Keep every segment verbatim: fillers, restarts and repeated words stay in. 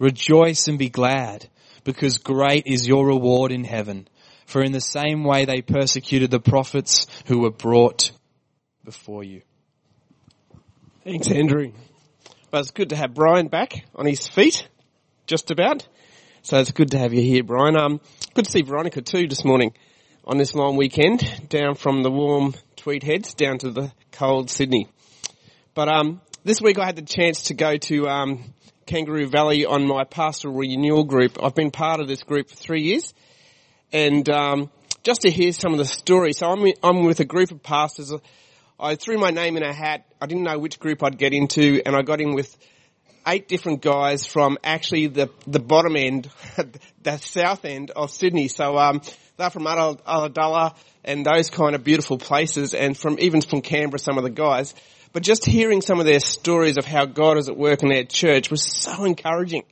Rejoice and be glad, because great is your reward in heaven. For in the same way they persecuted the prophets who were brought before you. Thanks, Andrew. Well, it's good to have Brian back on his feet, just about. So it's good to have you here, Brian. Um, good to see Veronica too this morning on this long weekend, down from the warm Tweed Heads down to the cold Sydney. But um, this week I had the chance to go to... Um, Kangaroo Valley on my pastoral renewal group. I've been part of this group for three years, and um, just to hear some of the stories. So I'm I'm with a group of pastors. I threw my name in a hat. I didn't know which group I'd get into, and I got in with eight different guys from actually the the bottom end, the south end of Sydney. So um, they're from Ulladulla and those kind of beautiful places, and from even from Canberra, some of the guys. But just hearing some of their stories of how God is at work in their church was so encouraging.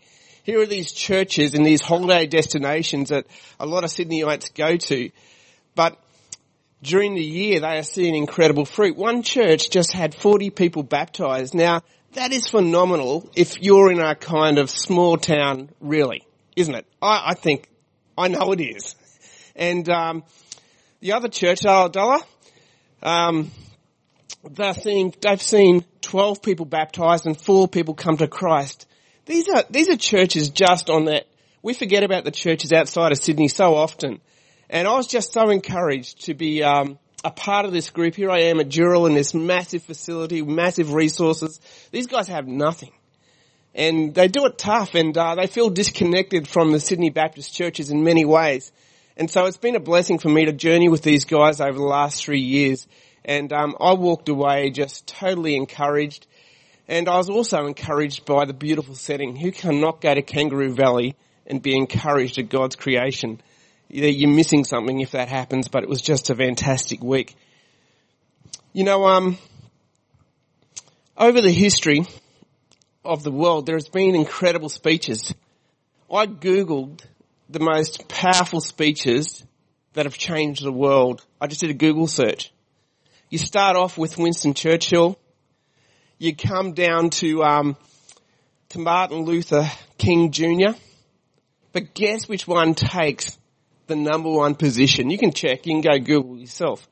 Here are these churches in these holiday destinations that a lot of Sydneyites go to, but during the year they are seeing incredible fruit. One church just had forty people baptised. Now, that is phenomenal if you're in a kind of small town, really, isn't it? I, I think, I know it is. And um, the other church, Ulladulla, um... They're seeing, they've seen twelve people baptised and four people come to Christ. These are, these are churches just on that. We forget about the churches outside of Sydney so often. And I was just so encouraged to be, um, a part of this group. Here I am at Dural in this massive facility, massive resources. These guys have nothing. And they do it tough, and, uh, they feel disconnected from the Sydney Baptist churches in many ways. And so it's been a blessing for me to journey with these guys over the last three years. And um, I walked away just totally encouraged, and I was also encouraged by the beautiful setting. Who cannot go to Kangaroo Valley and be encouraged at God's creation? You're missing something if that happens, but it was just a fantastic week. You know, um, over the history of the world, there has been incredible speeches. I Googled the most powerful speeches that have changed the world. I just did a Google search. You start off with Winston Churchill. You come down to um, to Martin Luther King Junior But guess which one takes the number one position? You can check. You can go Google yourself.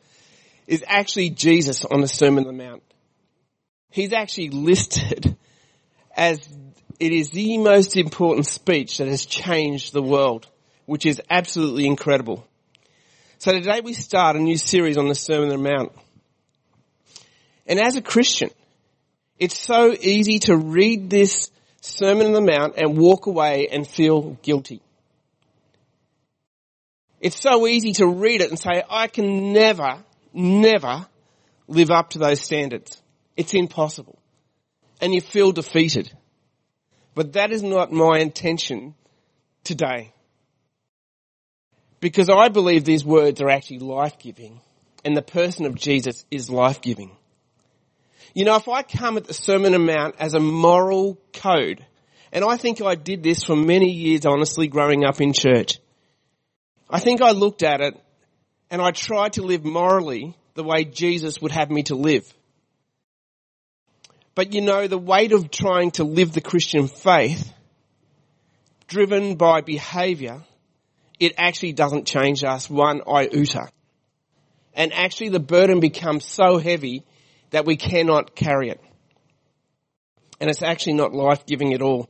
Is actually Jesus on the Sermon on the Mount. He's actually listed as it is the most important speech that has changed the world, which is absolutely incredible. So today we start a new series on the Sermon on the Mount. And as a Christian, it's so easy to read this Sermon on the Mount and walk away and feel guilty. It's so easy to read it and say, I can never, never live up to those standards. It's impossible. And you feel defeated. But that is not my intention today. Because I believe these words are actually life-giving, and the person of Jesus is life-giving. You know, if I come at the Sermon on the Mount as a moral code, and I think I did this for many years, honestly, growing up in church, I think I looked at it and I tried to live morally the way Jesus would have me to live. But you know, the weight of trying to live the Christian faith, driven by behaviour, it actually doesn't change us one iota. And actually the burden becomes so heavy that we cannot carry it. And it's actually not life-giving at all.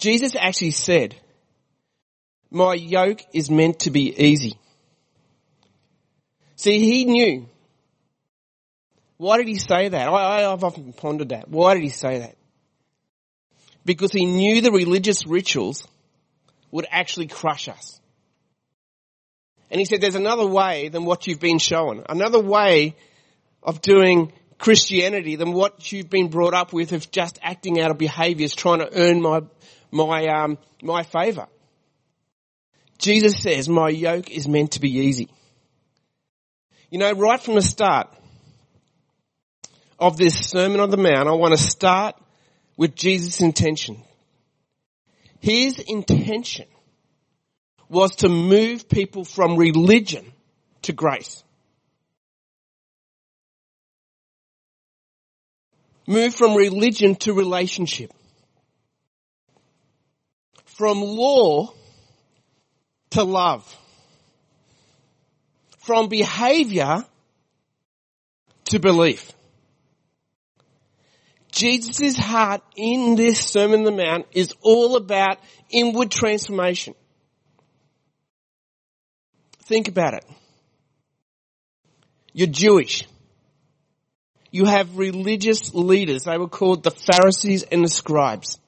Jesus actually said, my yoke is meant to be easy. See, he knew. Why did he say that? I, I've often pondered that. Why did he say that? Because he knew the religious rituals would actually crush us. And he said there's another way than what you've been shown. Another way of doing Christianity than what you've been brought up with of just acting out of behaviours, trying to earn my my um my favour. Jesus says, my yoke is meant to be easy. You know, right from the start of this Sermon on the Mount, I want to start with Jesus' intention. His intention was to move people from religion to grace. Move from religion to relationship. From law to love. From behaviour to belief. Jesus' heart in this Sermon on the Mount is all about inward transformation. Think about it. You're Jewish. You have religious leaders. They were called the Pharisees and the scribes.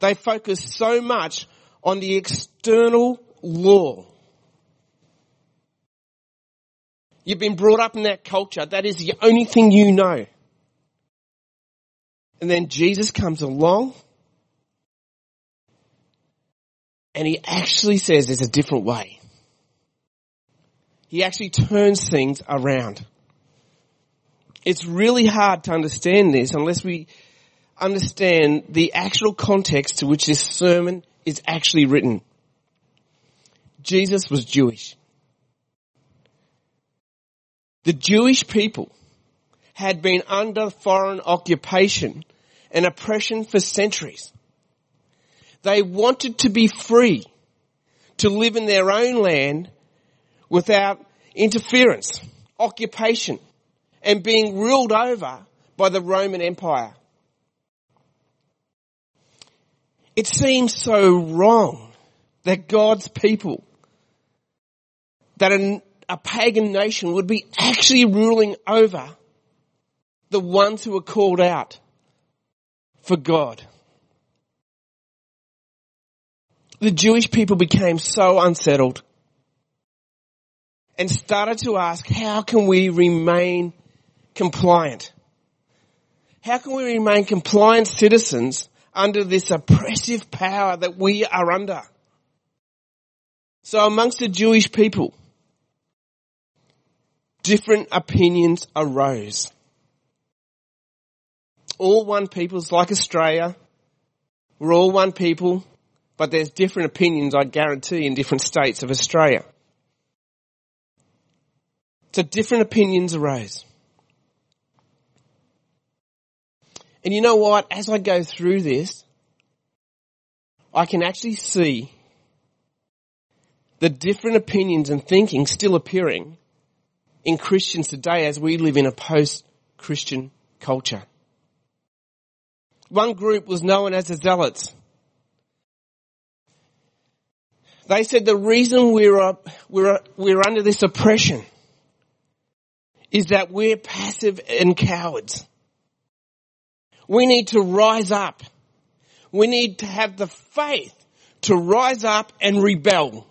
They focused so much on the external law. You've been brought up in that culture. That is the only thing you know. And then Jesus comes along and he actually says there's a different way. He actually turns things around. It's really hard to understand this unless we understand the actual context to which this sermon is actually written. Jesus was Jewish. The Jewish people had been under foreign occupation and oppression for centuries. They wanted to be free to live in their own land without interference, occupation, and being ruled over by the Roman Empire. It seems so wrong that God's people, that a, a pagan nation would be actually ruling over the ones who are called out for God. The Jewish people became so unsettled and started to ask, how can we remain compliant? How can we remain compliant citizens under this oppressive power that we are under? So amongst the Jewish people, different opinions arose. All one people, it's like Australia. We're all one people, but there's different opinions, I guarantee, in different states of Australia. So different opinions arose. And you know what? As I go through this, I can actually see the different opinions and thinking still appearing in Christians today as we live in a post-Christian culture. One group was known as the Zealots. They said the reason we're we're we're under this oppression is that we're passive and cowards. We need to rise up. We need to have the faith to rise up and rebel.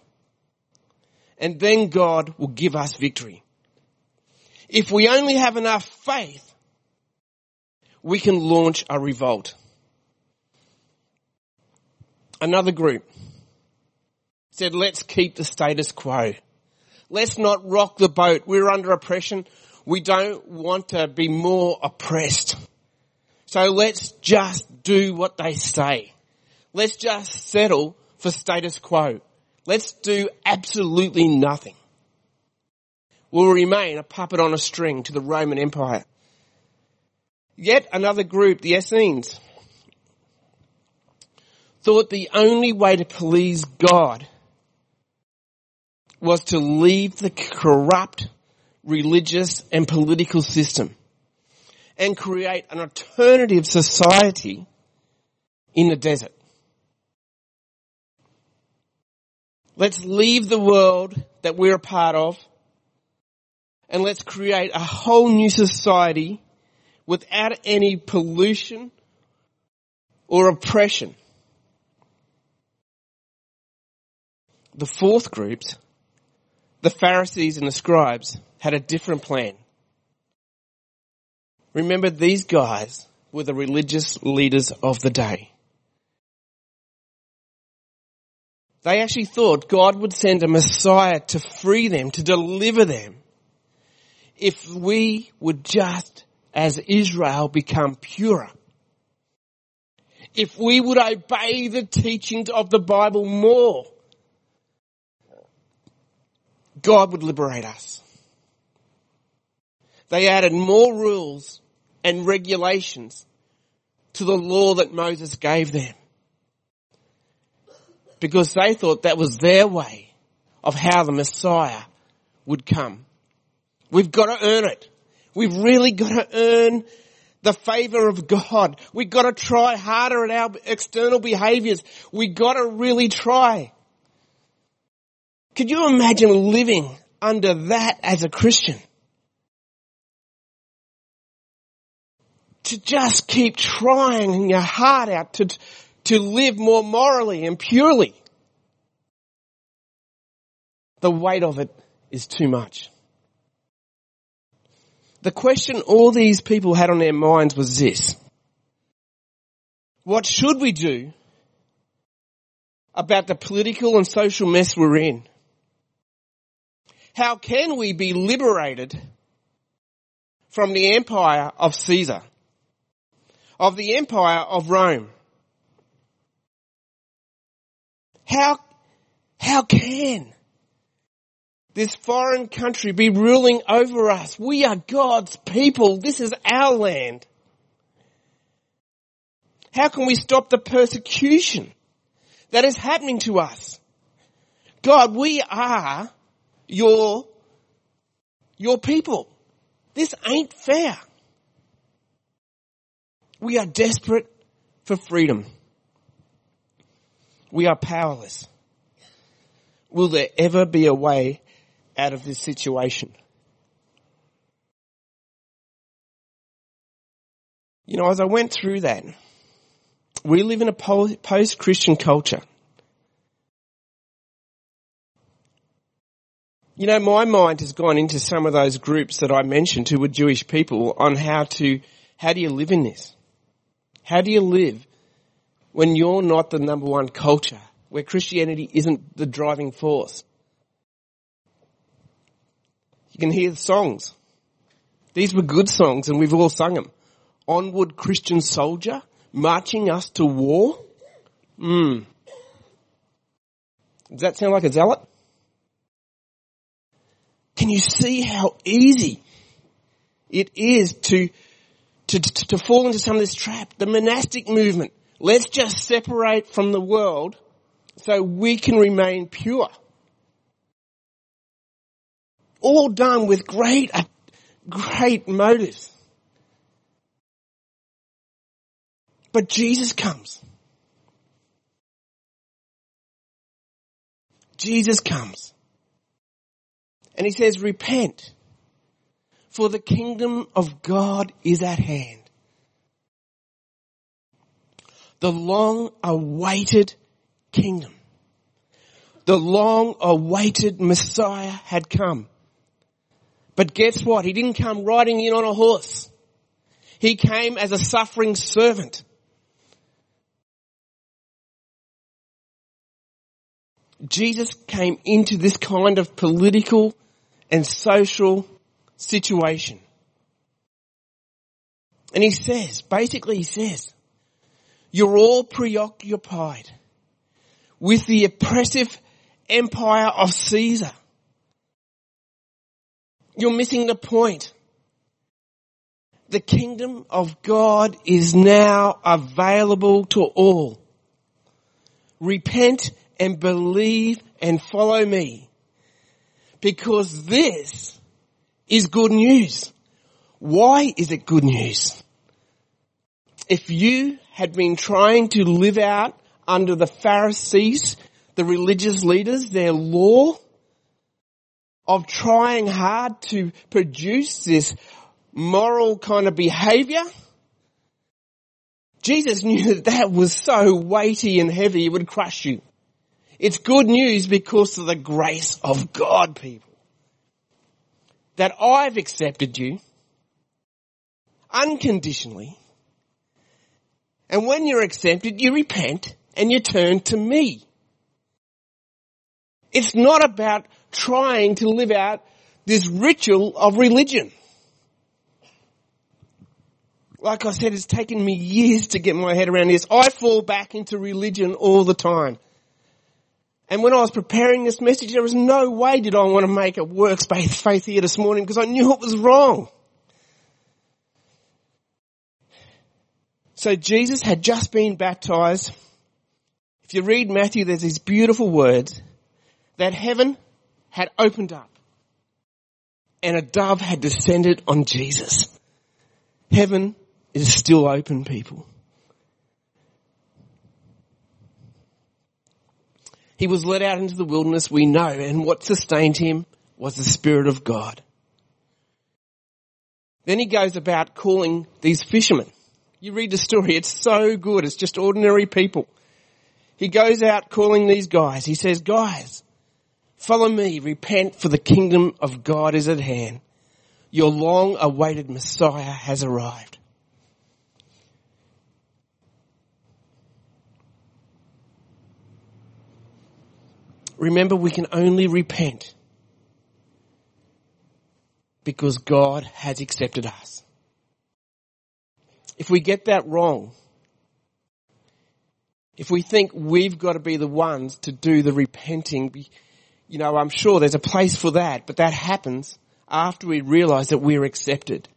And then God will give us victory. If we only have enough faith, we can launch a revolt. Another group said, let's keep the status quo. Let's not rock the boat. We're under oppression. We don't want to be more oppressed. So let's just do what they say. Let's just settle for status quo. Let's do absolutely nothing. We'll remain a puppet on a string to the Roman Empire. Yet another group, the Essenes, thought the only way to please God was to leave the corrupt religious and political system and create an alternative society in the desert. Let's leave the world that we're a part of and let's create a whole new society without any pollution or oppression. The fourth group, the Pharisees and the scribes, had a different plan. Remember, these guys were the religious leaders of the day. They actually thought God would send a Messiah to free them, to deliver them, if we would just, as Israel, become purer. If we would obey the teachings of the Bible more, God would liberate us. They added more rules and regulations to the law that Moses gave them, because they thought that was their way of how the Messiah would come. We've got to earn it. We've really got to earn the favour of God. We've got to try harder at our external behaviours. We've got to really try. Could you imagine living under that as a Christian? To just keep trying your heart out to to live more morally and purely. The weight of it is too much. The question all these people had on their minds was this: what should we do about the political and social mess we're in? How can we be liberated from the empire of Caesar, of the empire of Rome? How, how can this foreign country be ruling over us? We are God's people. This is our land. How can we stop the persecution that is happening to us? God, we are your, your people. This ain't fair. We are desperate for freedom. We are powerless. Will there ever be a way out of this situation? You know, as I went through that, we live in a post-Christian culture. You know, my mind has gone into some of those groups that I mentioned who were Jewish people on how to, how do you live in this? How do you live when you're not the number one culture, where Christianity isn't the driving force? You can hear the songs. These were good songs and we've all sung them. Onward Christian Soldier, marching us to war. Hmm. Does that sound like a zealot? Can you see how easy it is to, to, to fall into some of this trap? The monastic movement. Let's just separate from the world so we can remain pure. All done with great, great motives. But Jesus comes. Jesus comes. And he says, repent, for the kingdom of God is at hand. The long-awaited kingdom. The long-awaited Messiah had come. But guess what? He didn't come riding in on a horse. He came as a suffering servant. Jesus came into this kind of political and social situation. And he says, basically he says, you're all preoccupied with the oppressive empire of Caesar. You're missing the point. The kingdom of God is now available to all. Repent and believe and follow me, because this is good news. Why is it good news? If you had been trying to live out under the Pharisees, the religious leaders, their law of trying hard to produce this moral kind of behaviour. Jesus knew that that was so weighty and heavy, it would crush you. It's good news because of the grace of God, people. That I've accepted you unconditionally. And when you're accepted, you repent and you turn to me. It's not about trying to live out this ritual of religion. Like I said, it's taken me years to get my head around this. I fall back into religion all the time. And when I was preparing this message, there was no way did I want to make a works-based faith here this morning because I knew it was wrong. So Jesus had just been baptized. If you read Matthew, there's these beautiful words that heaven had opened up and a dove had descended on Jesus. Heaven is still open, people. He was led out into the wilderness, we know, and what sustained him was the Spirit of God. Then he goes about calling these fishermen. You read the story, it's so good, it's just ordinary people. He goes out calling these guys. He says, guys, follow me, repent, for the kingdom of God is at hand. Your long-awaited Messiah has arrived. Remember, we can only repent because God has accepted us. If we get that wrong, if we think we've got to be the ones to do the repenting, you know, I'm sure there's a place for that, but that happens after we realise that we're accepted.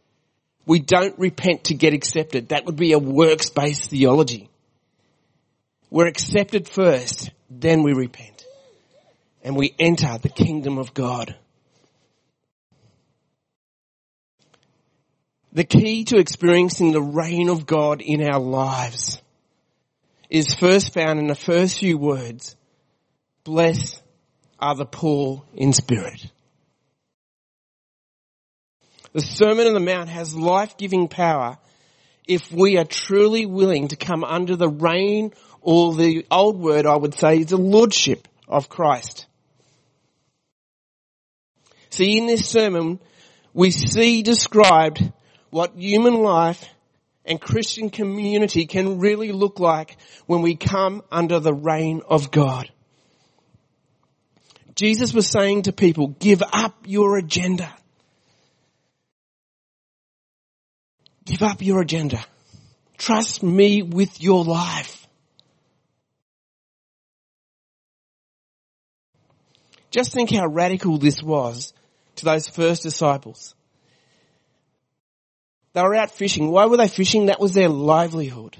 We don't repent to get accepted. That would be a works-based theology. We're accepted first, then we repent. And we enter the kingdom of God. The key to experiencing the reign of God in our lives is first found in the first few words, blessed are the poor in spirit. The Sermon on the Mount has life-giving power if we are truly willing to come under the reign, or the old word I would say is the lordship of Christ. See, in this sermon, we see described what human life and Christian community can really look like when we come under the reign of God. Jesus was saying to people, give up your agenda. Give up your agenda. Trust me with your life. Just think how radical this was to those first disciples. They were out fishing. Why were they fishing? That was their livelihood.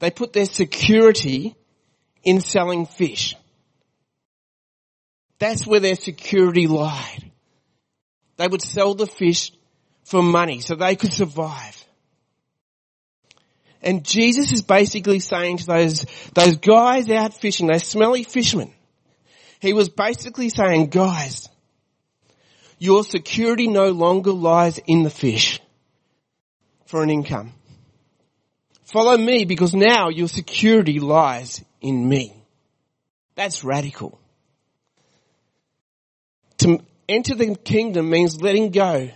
They put their security in selling fish. That's where their security lied. They would sell the fish for money so they could survive. And Jesus is basically saying to those, those guys out fishing, those smelly fishermen, he was basically saying, guys, your security no longer lies in the fish for an income. Follow me, because now your security lies in me. That's radical. To enter the kingdom means letting go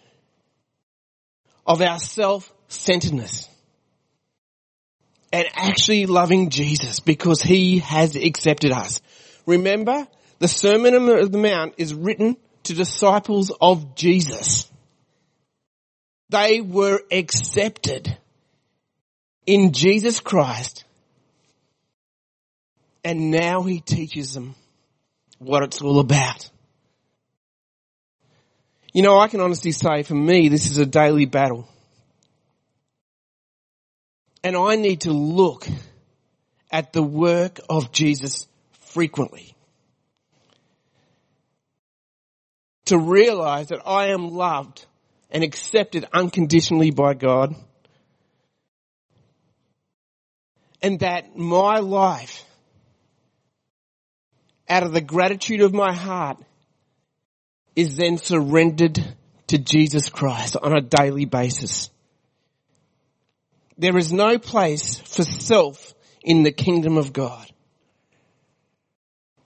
of our self-centeredness and actually loving Jesus because he has accepted us. Remember, the Sermon on the Mount is written to disciples of Jesus. They were accepted in Jesus Christ, and now he teaches them what it's all about. You know, I can honestly say for me, this is a daily battle. And I need to look at the work of Jesus frequently to realise that I am loved and accepted unconditionally by God, and that my life out of the gratitude of my heart is then surrendered to Jesus Christ on a daily basis. There is no place for self in the kingdom of God.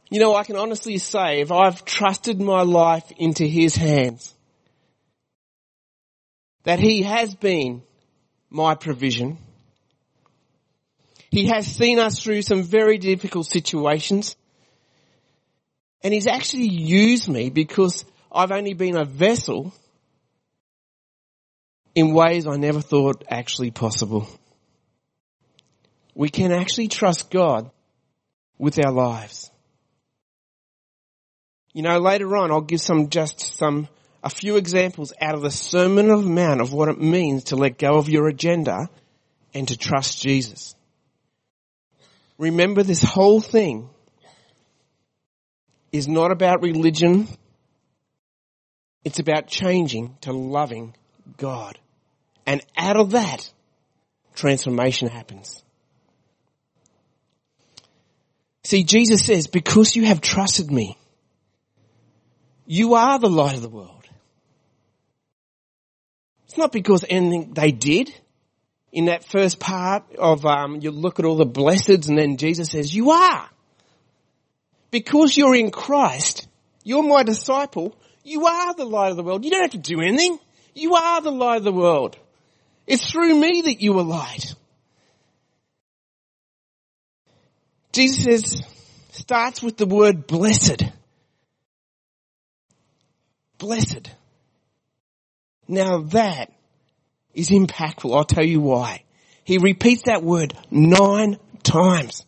You know, I can honestly say if I've trusted my life into his hands, that he has been my provision. He has seen us through some very difficult situations. And he's actually used me because I've only been a vessel in ways I never thought actually possible. We can actually trust God with our lives. You know, later on I'll give some, just some, a few examples out of the Sermon on the Mount of what it means to let go of your agenda and to trust Jesus. Remember, this whole thing is not about religion. It's about changing to loving God. And out of that, transformation happens. See, Jesus says, because you have trusted me, you are the light of the world. It's not because anything they did. In that first part of, um, you look at all the blesseds and then Jesus says, you are. Because you're in Christ, you're my disciple, you are the light of the world. You don't have to do anything. You are the light of the world. It's through me that you are light. Jesus says, starts with the word blessed. Blessed. Now that is impactful. I'll tell you why. He repeats that word nine times.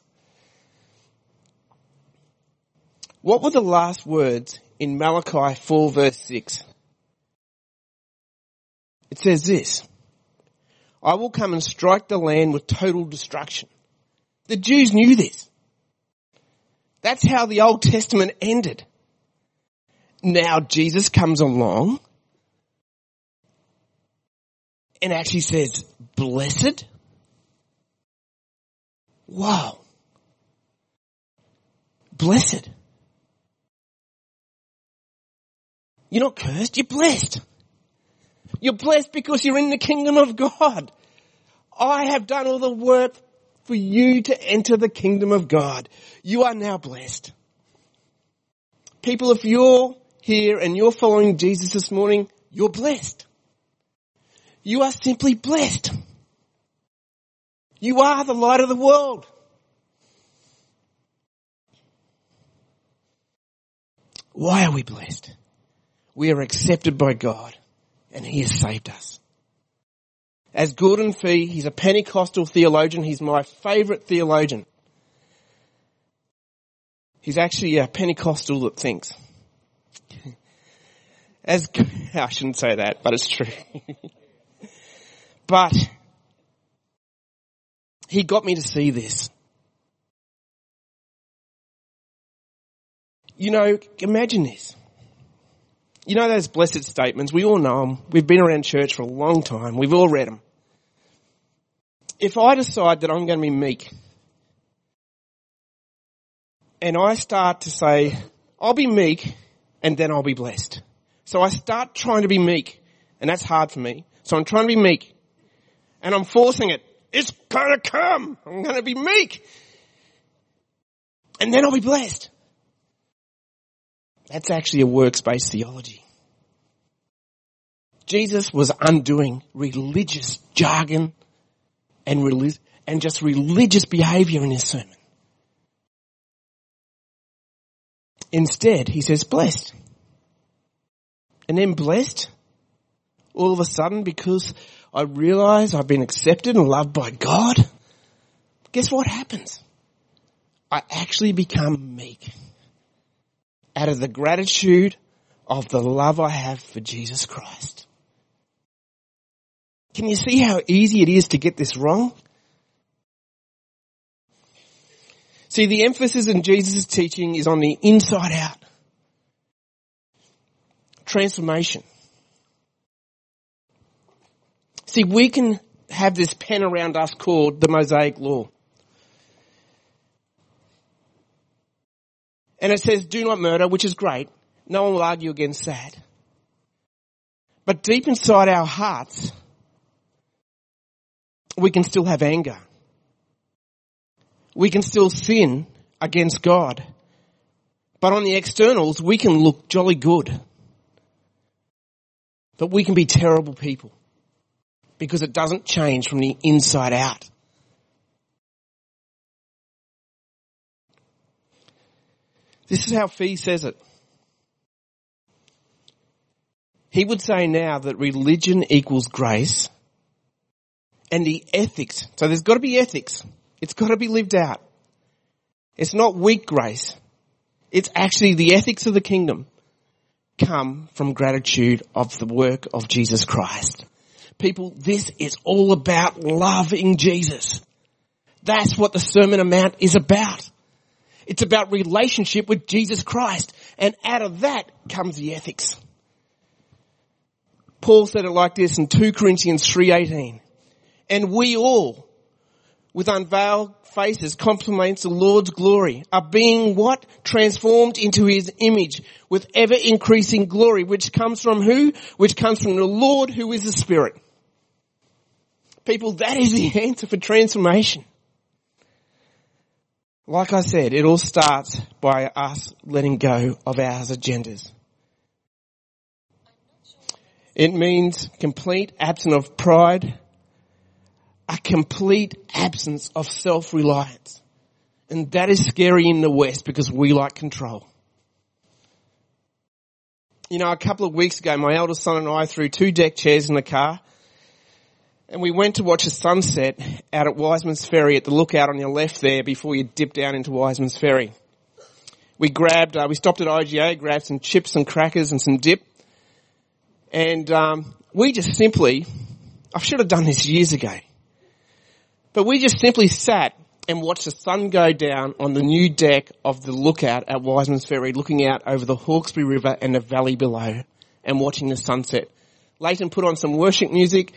What were the last words in Malachi four verse six? It says this, I will come and strike the land with total destruction. The Jews knew this. That's how the Old Testament ended. Now Jesus comes along and actually says, blessed. Wow. Blessed. You're not cursed, you're blessed. You're blessed because you're in the kingdom of God. I have done all the work for you to enter the kingdom of God. You are now blessed. People, if you're here and you're following Jesus this morning, you're blessed. You are simply blessed. You are the light of the world. Why are we blessed? We are accepted by God and he has saved us. As Gordon Fee, he's a Pentecostal theologian. He's my favourite theologian. He's actually a Pentecostal that thinks. As I shouldn't say that, but it's true. But he got me to see this. You know, imagine this. You know those blessed statements, we all know them. We've been around church for a long time. We've all read them. If I decide that I'm going to be meek and I start to say, I'll be meek and then I'll be blessed. So I start trying to be meek and that's hard for me. So I'm trying to be meek and I'm forcing it. It's going to come. I'm going to be meek and then I'll be blessed. That's actually a works-based theology. Jesus was undoing religious jargon and relig- and just religious behaviour in his sermon. Instead, he says blessed. And then blessed, all of a sudden, because I realise I've been accepted and loved by God, guess what happens? I actually become meek. Out of the gratitude of the love I have for Jesus Christ. Can you see how easy it is to get this wrong? See, the emphasis in Jesus' teaching is on the inside out. Transformation. See, we can have this pen around us called the Mosaic Law. And it says, do not murder, which is great. No one will argue against that. But deep inside our hearts, we can still have anger. We can still sin against God. But on the externals, we can look jolly good. But we can be terrible people because it doesn't change from the inside out. This is how Fee says it. He would say now that religion equals grace and the ethics. So there's got to be ethics. It's got to be lived out. It's not weak grace. It's actually the ethics of the kingdom come from gratitude of the work of Jesus Christ. People, this is all about loving Jesus. That's what the Sermon on the Mount is about. It's about relationship with Jesus Christ. And out of that comes the ethics. Paul said it like this in two Corinthians three eighteen. And we all, with unveiled faces, complements the Lord's glory, are being what? Transformed into his image with ever-increasing glory, which comes from who? Which comes from the Lord, who is the Spirit. People, that is the answer for transformation. Like I said, it all starts by us letting go of our agendas. It means complete absence of pride, a complete absence of self-reliance. And that is scary in the West because we like control. You know, a couple of weeks ago, my eldest son and I threw two deck chairs in the car and we went to watch a sunset out at Wiseman's Ferry at the lookout on your left there before you dip down into Wiseman's Ferry. We grabbed, uh, we stopped at I G A, grabbed some chips, some crackers and some dip. And um, we just simply, I should have done this years ago, but we just simply sat and watched the sun go down on the new deck of the lookout at Wiseman's Ferry, looking out over the Hawkesbury River and the valley below and watching the sunset. Layton put on some worship music.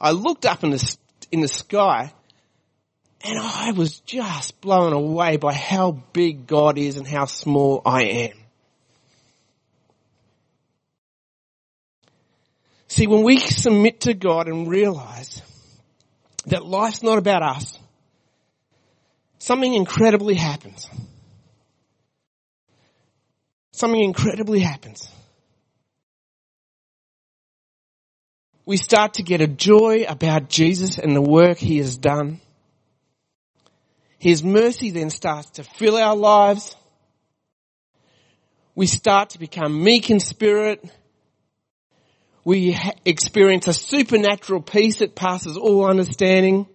I looked up in the, in the sky and I was just blown away by how big God is and how small I am. See, when we submit to God and realise that life's not about us, something incredibly happens. Something incredibly happens. We start to get a joy about Jesus and the work he has done. His mercy then starts to fill our lives. We start to become meek in spirit. We experience a supernatural peace that passes all understanding.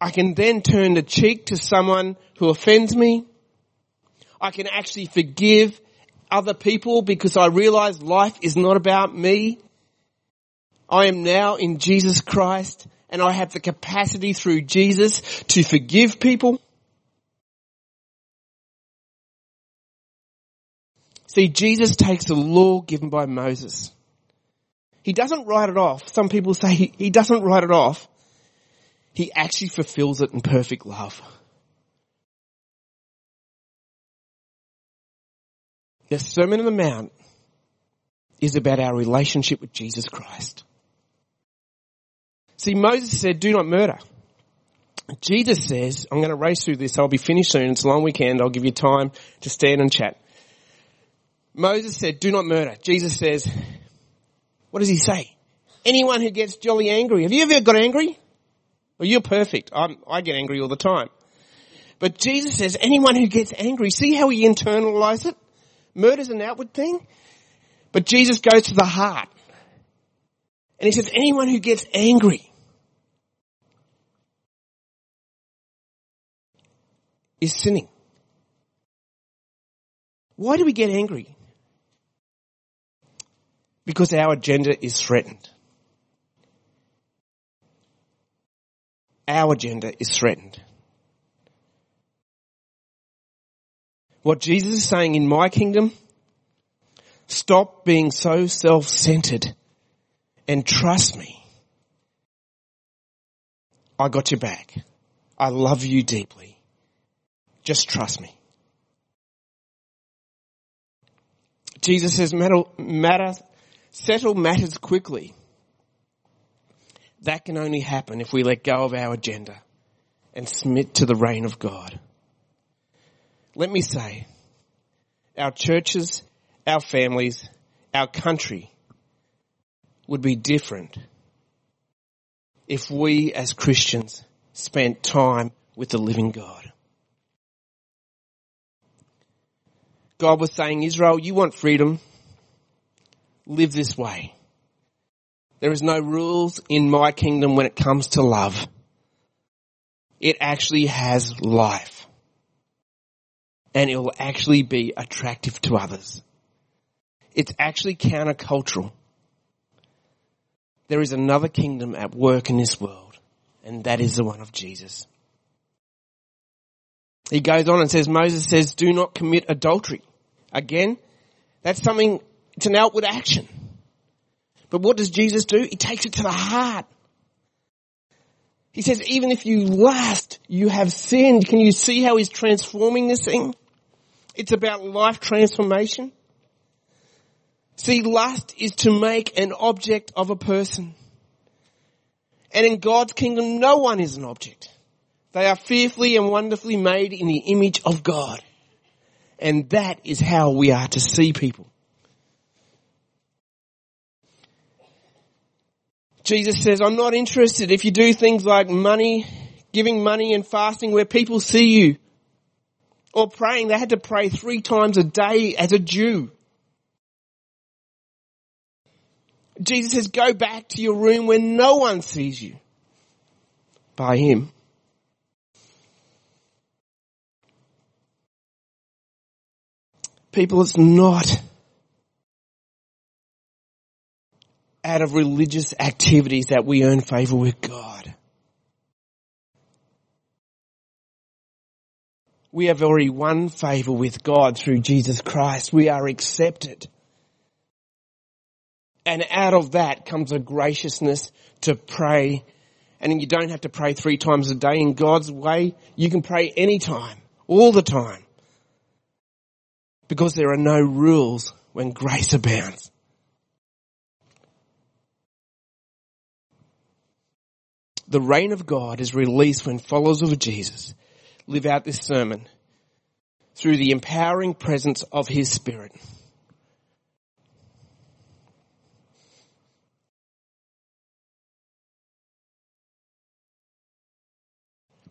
I can then turn the cheek to someone who offends me. I can actually forgive other people because I realise life is not about me. I am now in Jesus Christ and I have the capacity through Jesus to forgive people. See, Jesus takes the law given by Moses. He doesn't write it off. Some people say he, he doesn't write it off. He actually fulfills it in perfect love. The Sermon on the Mount is about our relationship with Jesus Christ. See, Moses said, do not murder. Jesus says, I'm going to race through this. I'll be finished soon. It's a long weekend. I'll give you time to stand and chat. Moses said, do not murder. Jesus says, what does he say? Anyone who gets jolly angry. Have you ever got angry? Well, you're perfect. I'm, I get angry all the time. But Jesus says, anyone who gets angry, see how he internalises it? Murder's an outward thing. But Jesus goes to the heart. And he says, anyone who gets angry is sinning. Why do we get angry? Because our agenda is threatened. Our agenda is threatened. What Jesus is saying in my kingdom, stop being so self-centered and trust me. I got your back. I love you deeply. Just trust me. Jesus says, matter, matter, settle matters quickly. That can only happen if we let go of our agenda and submit to the reign of God. Let me say, our churches, our families, our country would be different if we as Christians spent time with the living God. God was saying, Israel, you want freedom? Live this way. There is no rules in my kingdom when it comes to love. It actually has life. And it will actually be attractive to others. It's actually countercultural. There is another kingdom at work in this world, and that is the one of Jesus. He goes on and says, Moses says, do not commit adultery. Again, that's something, it's an outward action. But what does Jesus do? He takes it to the heart. He says, even if you lust, you have sinned. Can you see how he's transforming this thing? It's about life transformation. See, lust is to make an object of a person. And in God's kingdom, no one is an object. They are fearfully and wonderfully made in the image of God. And that is how we are to see people. Jesus says, I'm not interested if you do things like money, giving money and fasting where people see you. Or praying. They had to pray three times a day as a Jew. Jesus says, go back to your room where no one sees you. By him. People, it's not out of religious activities that we earn favour with God. We have already won favour with God through Jesus Christ. We are accepted. And out of that comes a graciousness to pray. And you don't have to pray three times a day. In God's way, you can pray any time, all the time. Because there are no rules when grace abounds. The reign of God is released when followers of Jesus live out this sermon through the empowering presence of his Spirit.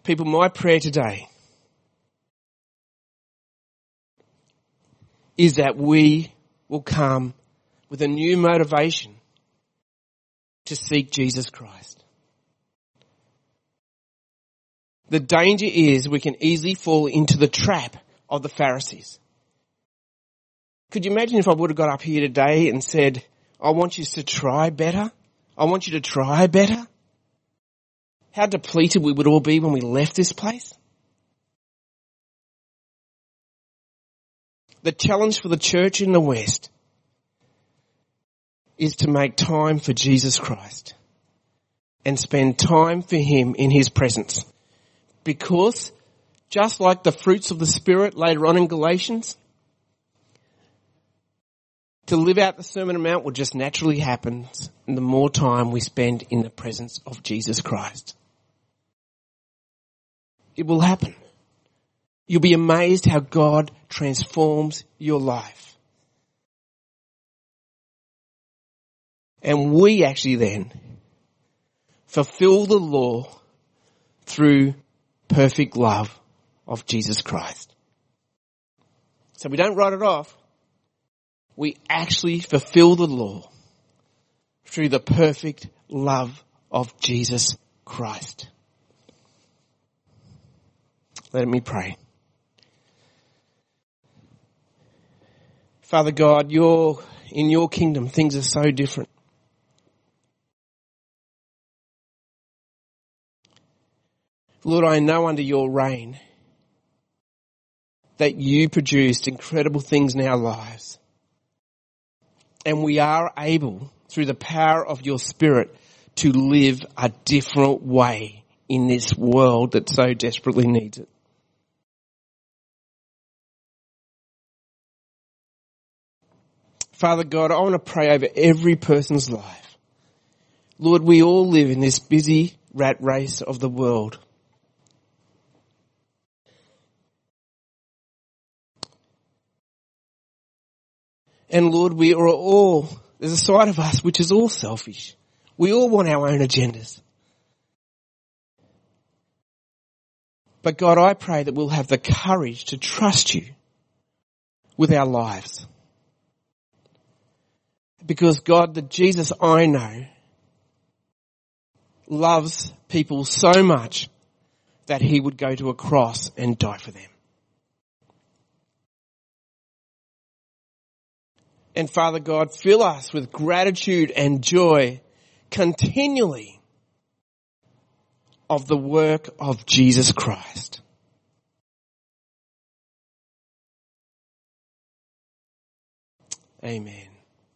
People, my prayer today is that we will come with a new motivation to seek Jesus Christ. The danger is we can easily fall into the trap of the Pharisees. Could you imagine if I would have got up here today and said, I want you to try better. I want you to try better. How depleted we would all be when we left this place. The challenge for the church in the West is to make time for Jesus Christ and spend time for him in his presence. Because just like the fruits of the Spirit later on in Galatians, to live out the Sermon on the Mount will just naturally happen the more time we spend in the presence of Jesus Christ. It will happen. You'll be amazed how God transforms your life. And we actually then fulfill the law through perfect love of Jesus Christ. So we don't write it off. We actually fulfill the law through the perfect love of Jesus Christ. Let me pray. Father God, your, in your kingdom, things are so different. Lord, I know under your reign that you produced incredible things in our lives. And we are able, through the power of your Spirit, to live a different way in this world that so desperately needs it. Father God, I want to pray over every person's life. Lord, we all live in this busy rat race of the world. And Lord, we are all, there's a side of us which is all selfish. We all want our own agendas. But God, I pray that we'll have the courage to trust you with our lives. Because God, the Jesus I know loves people so much that he would go to a cross and die for them. And Father God, fill us with gratitude and joy continually of the work of Jesus Christ. Amen.